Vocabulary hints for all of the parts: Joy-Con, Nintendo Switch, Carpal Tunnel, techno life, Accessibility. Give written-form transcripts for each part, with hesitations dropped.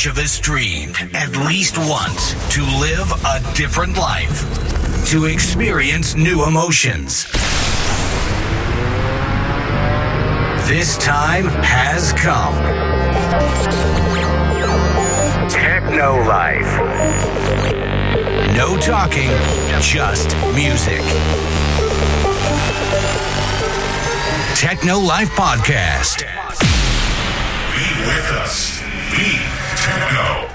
each of us dreamed at least once to live a different life, to experience new emotions. This time has come. Techno Life. No talking, just music. Techno Life Podcast. Be with us. Be techno.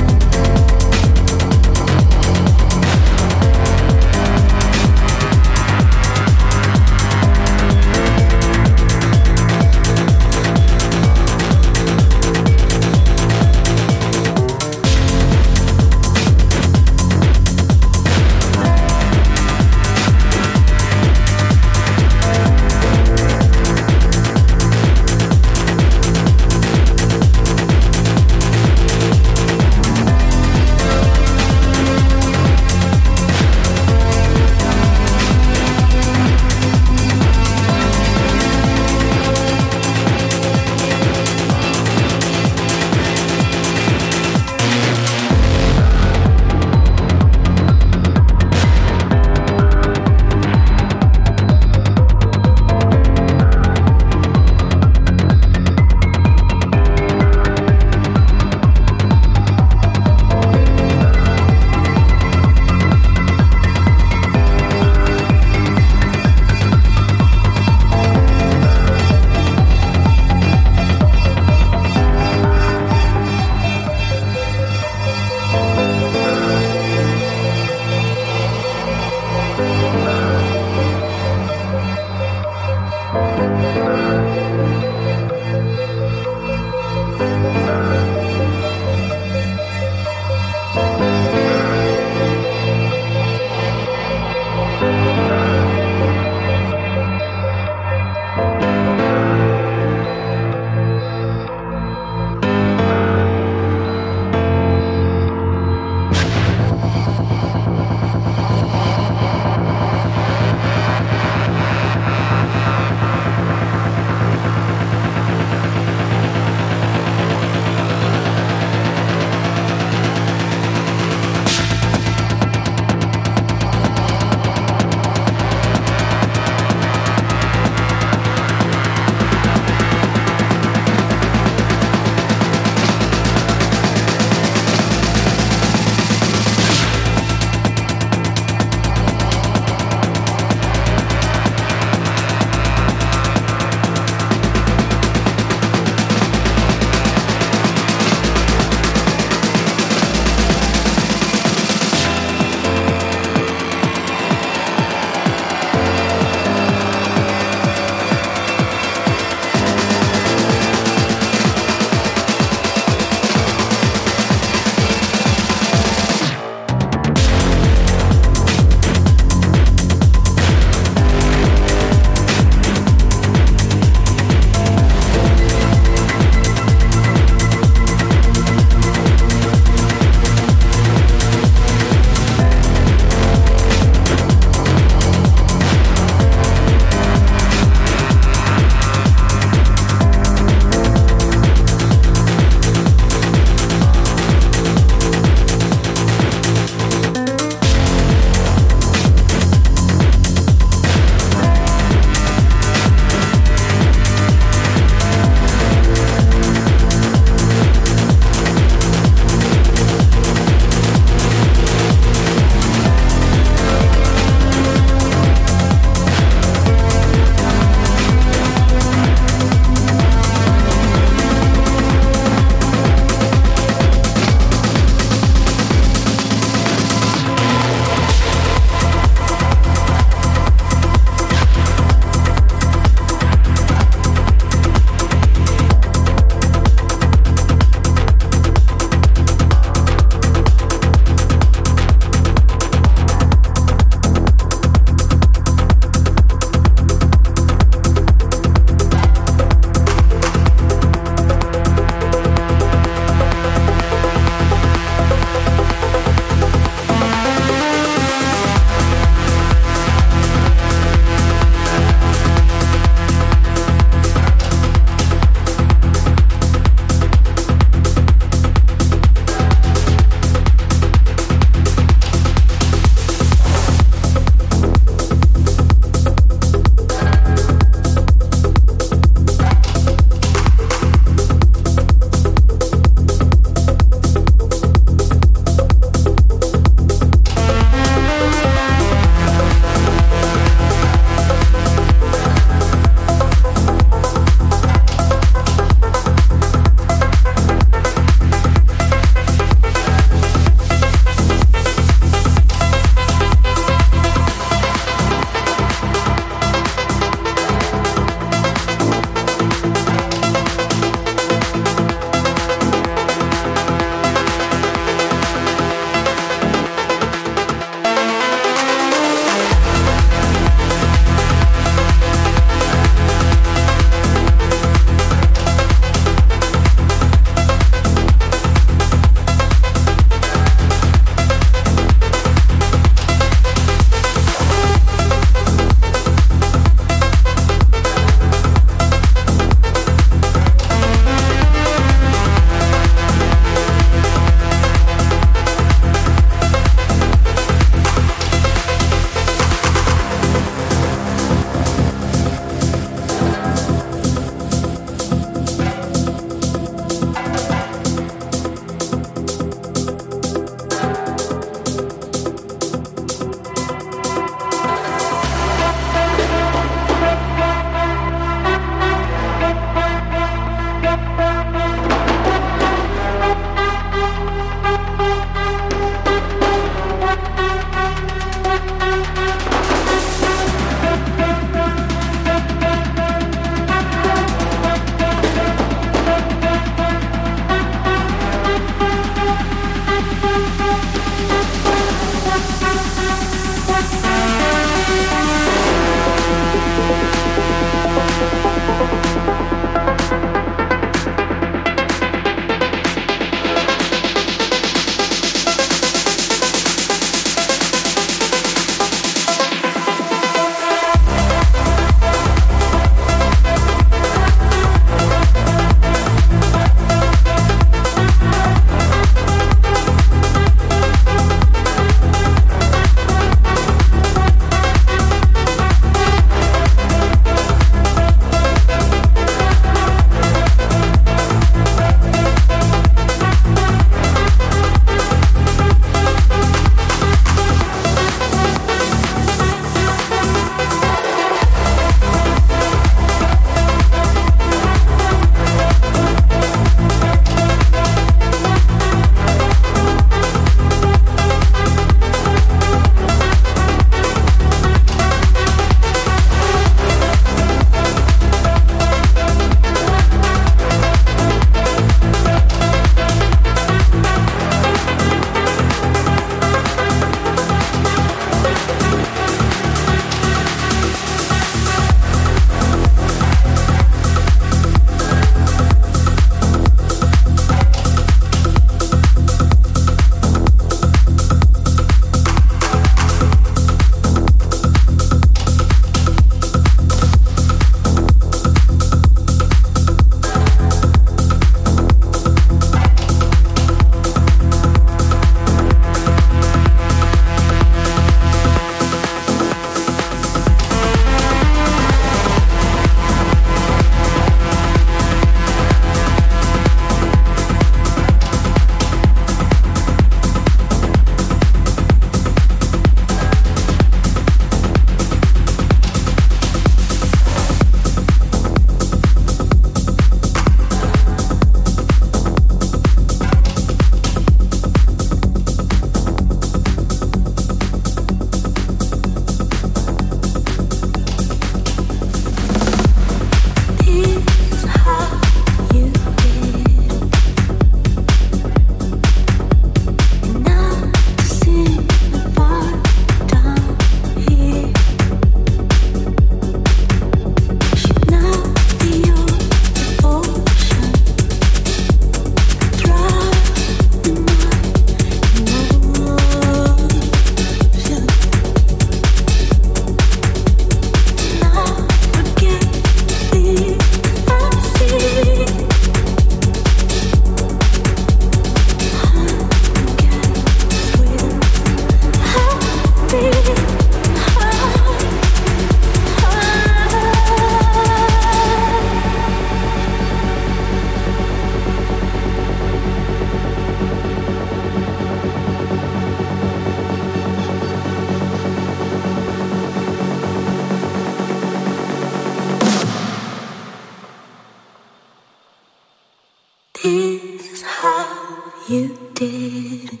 is how you did it.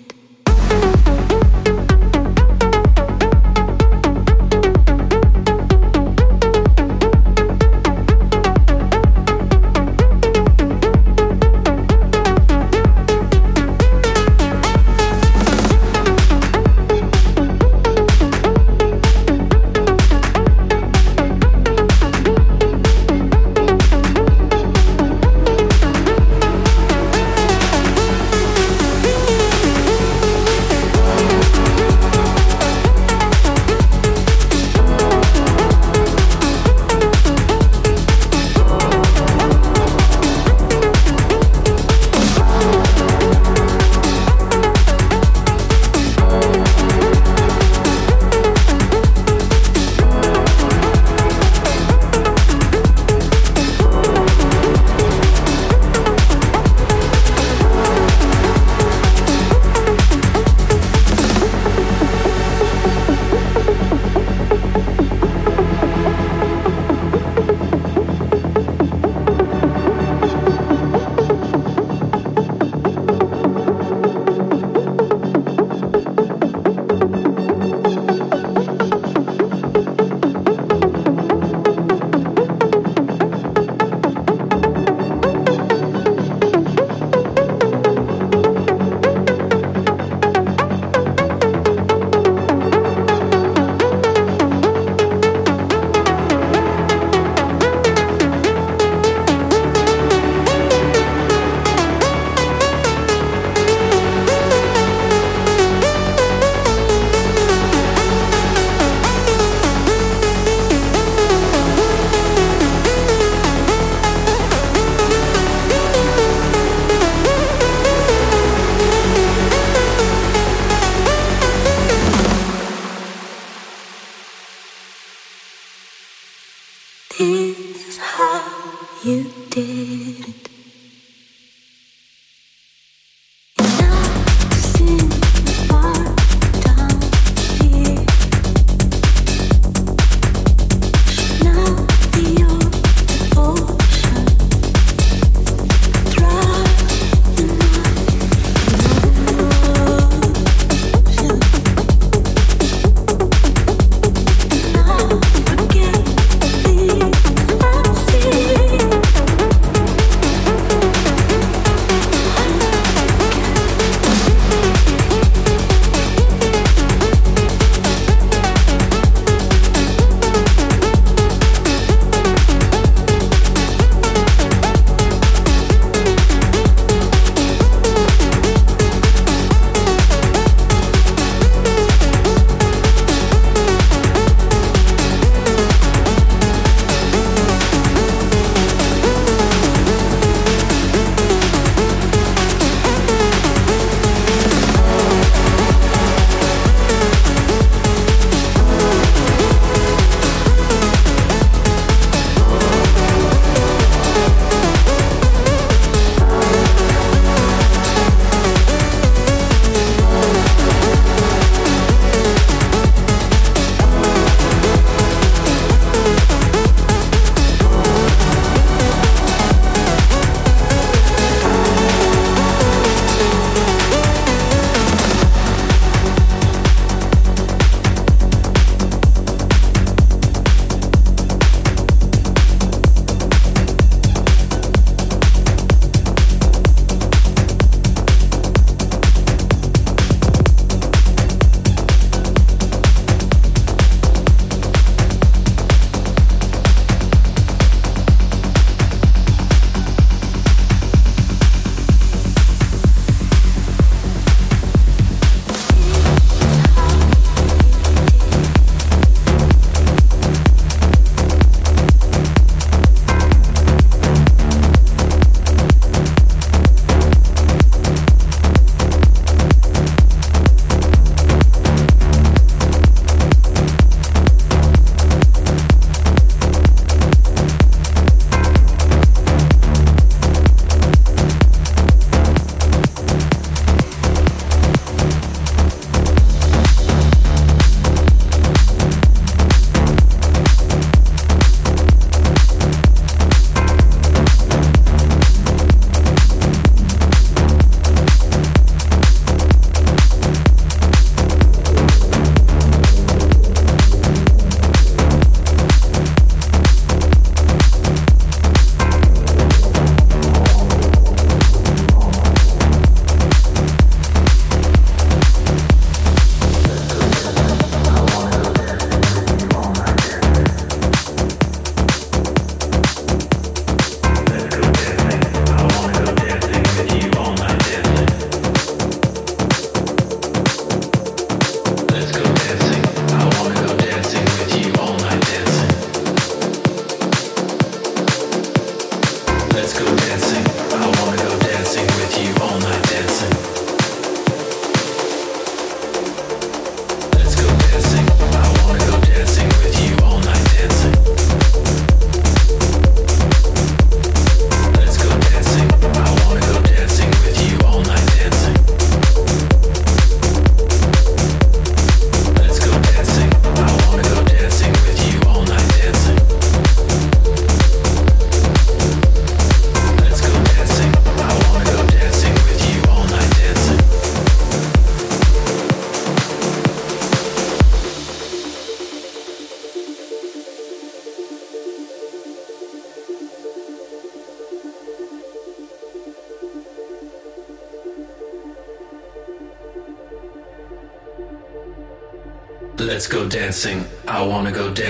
Let's go dancing. I wanna go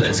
Let's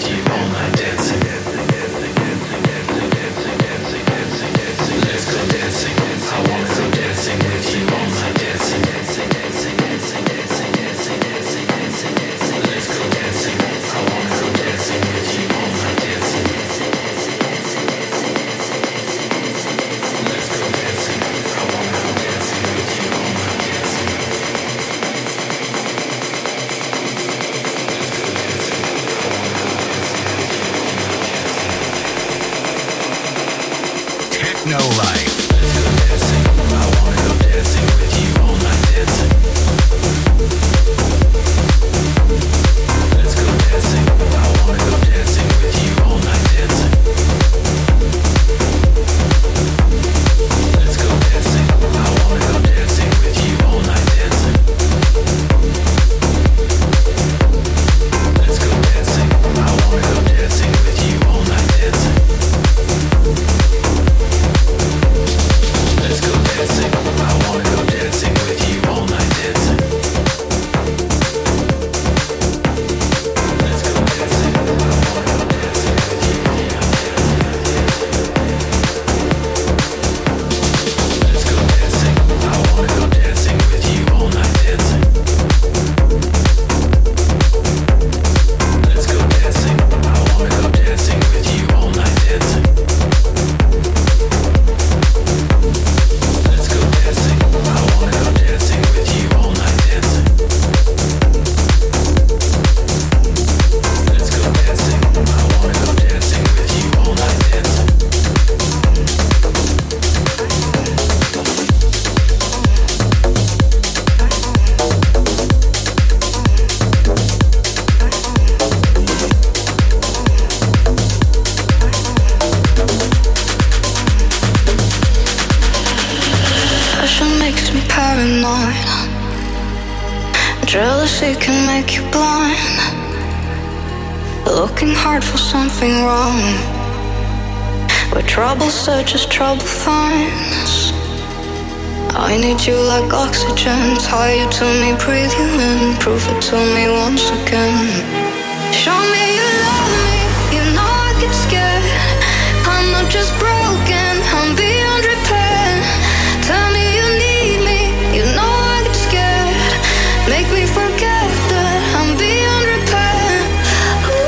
you all night dancing. Let's go dancing. I wanna go dancing with you all night dancing. No life. Jealousy can make you blind. Looking hard for something wrong. Where trouble searches, trouble finds. I need you like oxygen. Tie you to me, breathe you in. Prove it to me once again. Show me you love me. You know I get scared. I'm not just broken, I'm beyond repair. Tell me you need me. You know I get scared. Make me forget that I'm beyond repair. Ooh.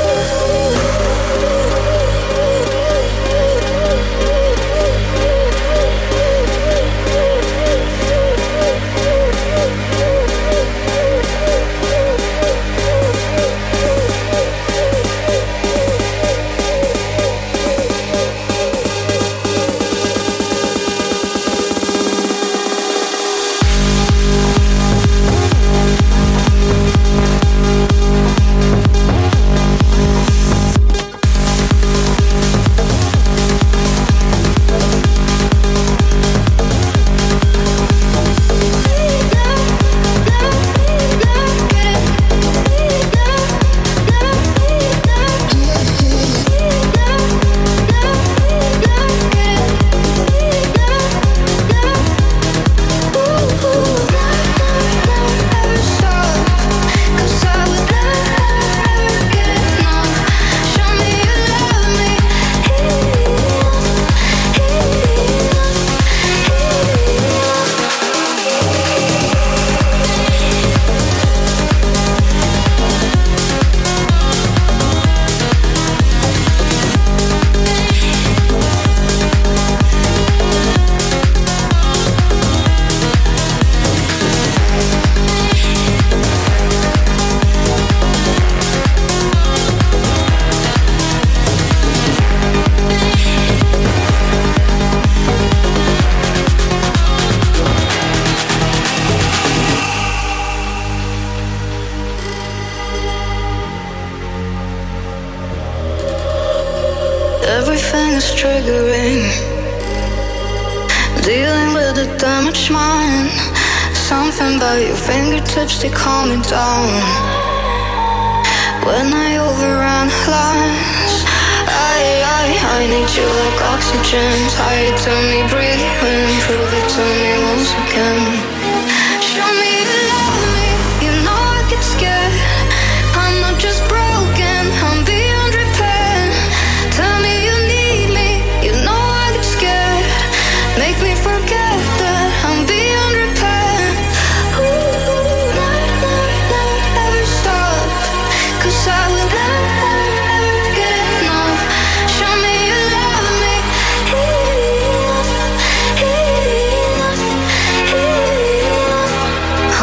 is triggering. Dealing with a damaged mind. Something about your fingertips, they calm me down. When I overanalyze, I need you like oxygen. Tied to me, breathing. Prove it to me once again. Show me you love me. You know I get scared. I'm not just broken, I'm beyond repair. Tell me you need me. You know I get scared. Make me forget that I'm beyond repair. Ooh, never, never, never stop. 'Cause I will never, never, never get enough. Show me you love me. Enough, enough, enough.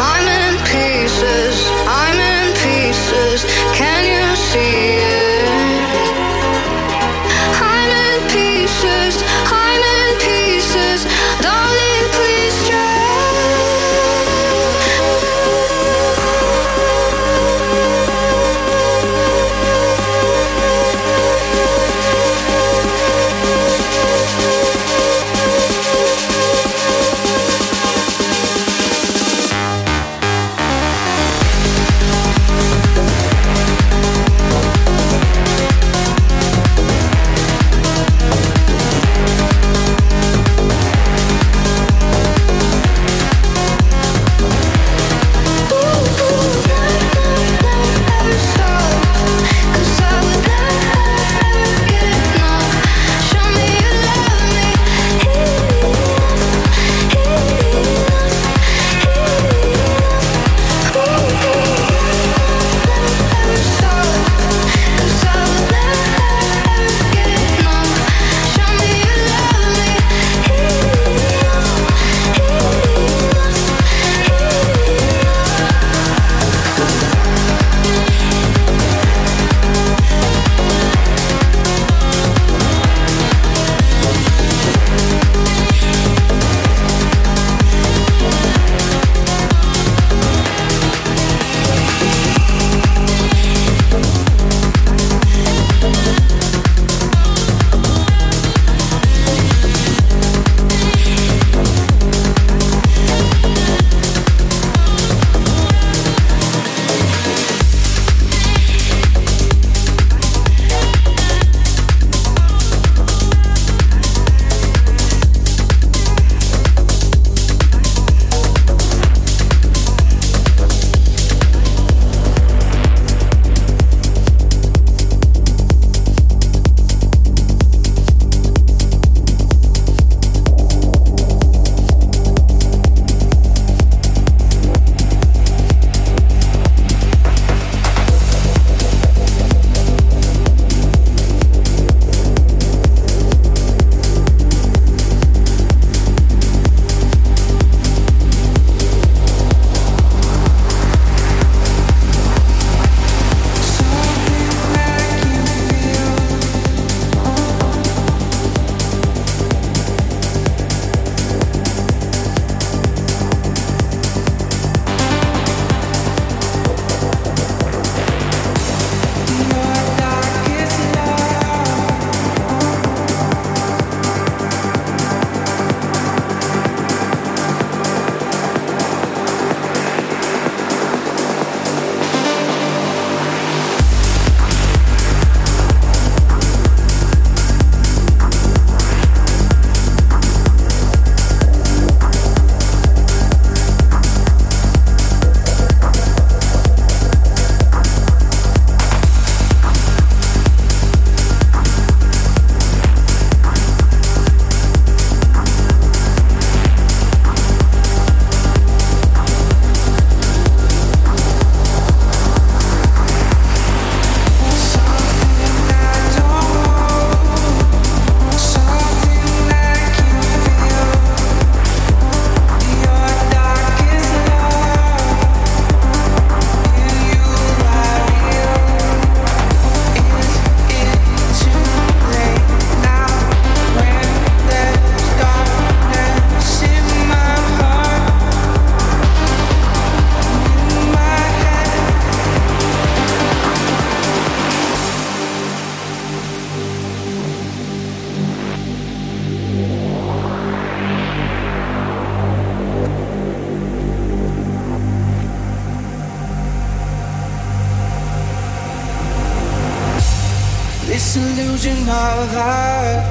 This illusion of art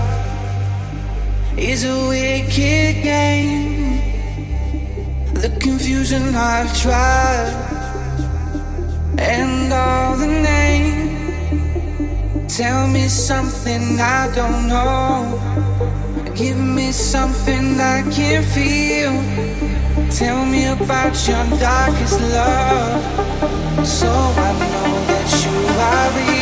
is a wicked game. The confusion I've tried and all the names. Tell me something I don't know. Give me something I can feel. Tell me about your darkest love, so I know that you are real.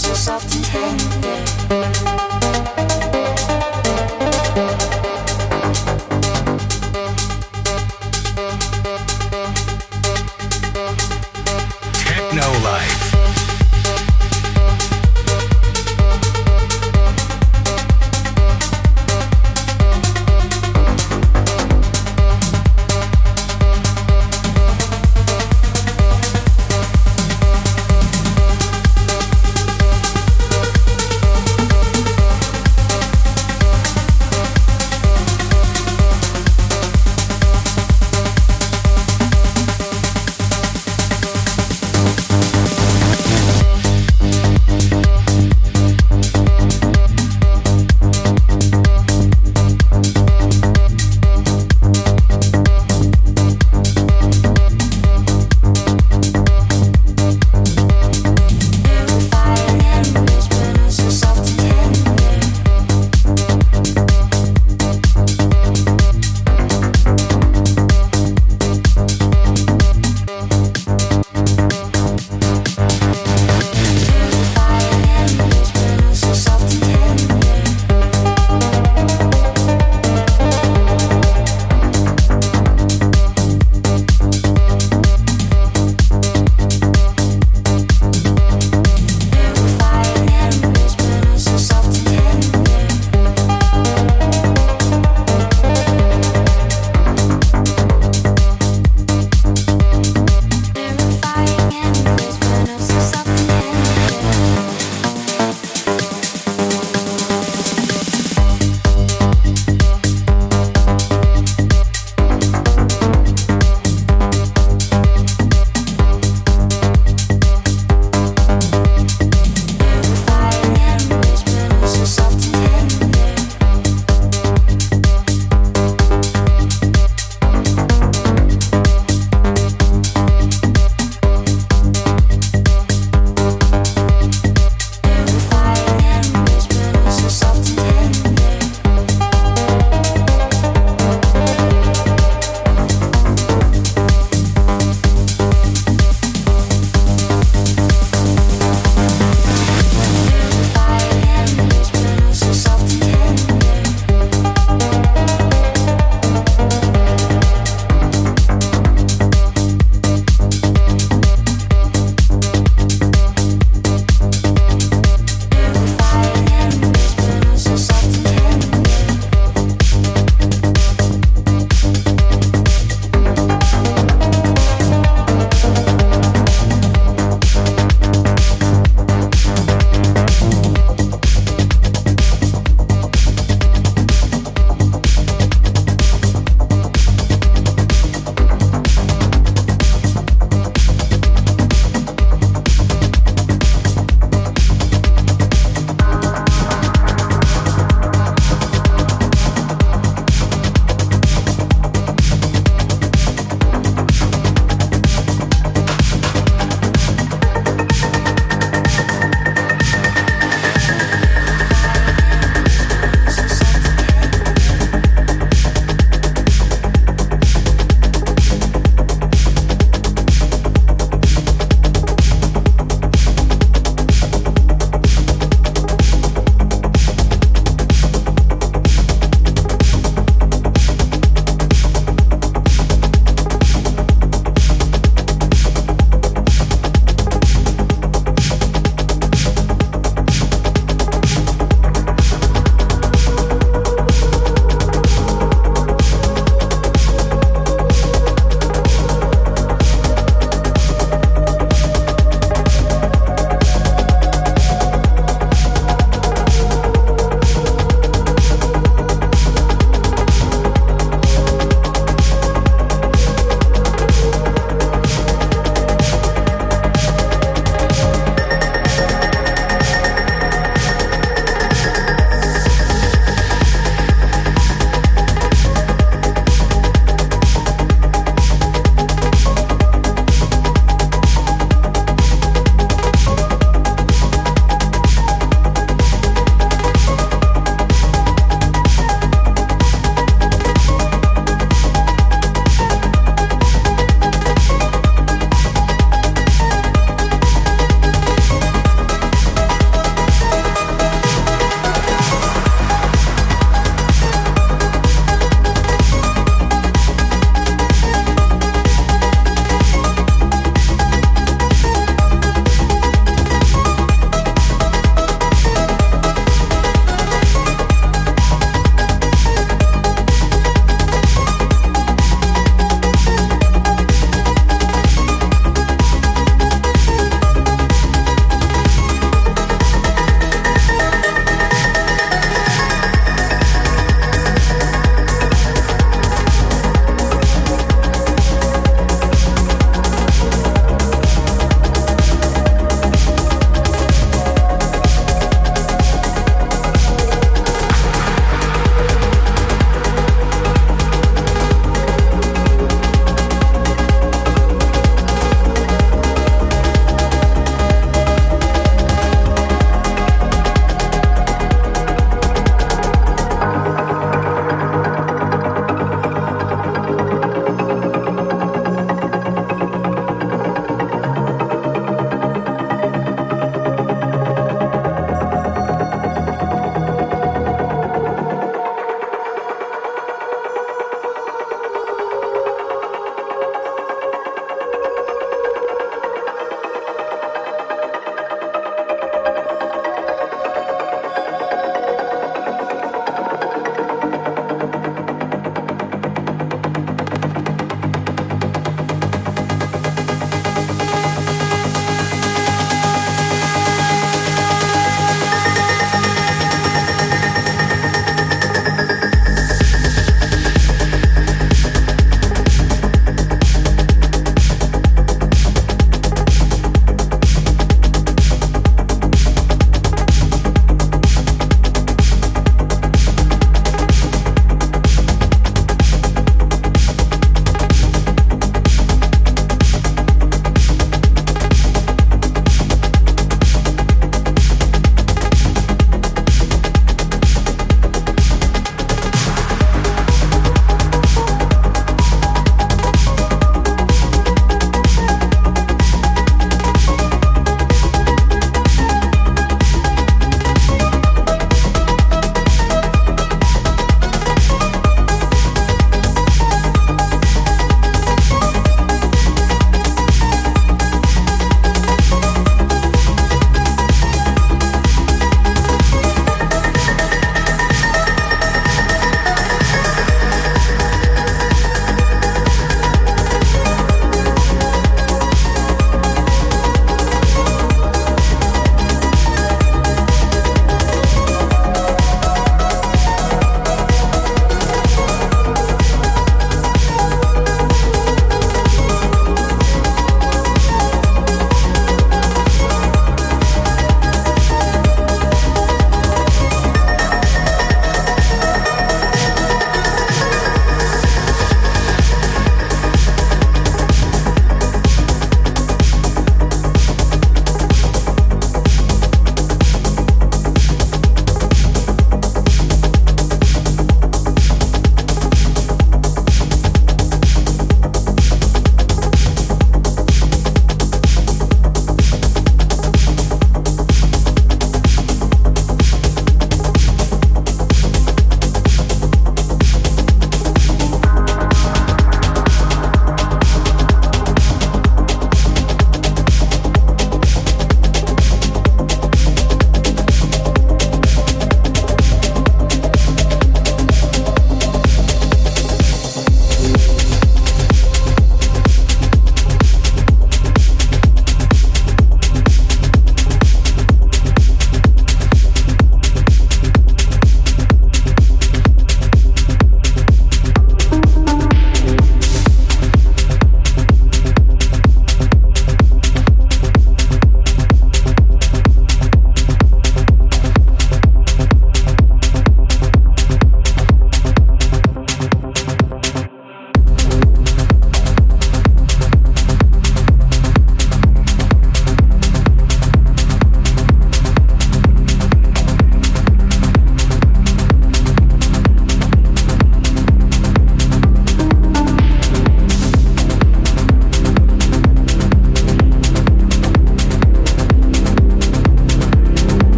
so soft and tender.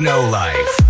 Techno life.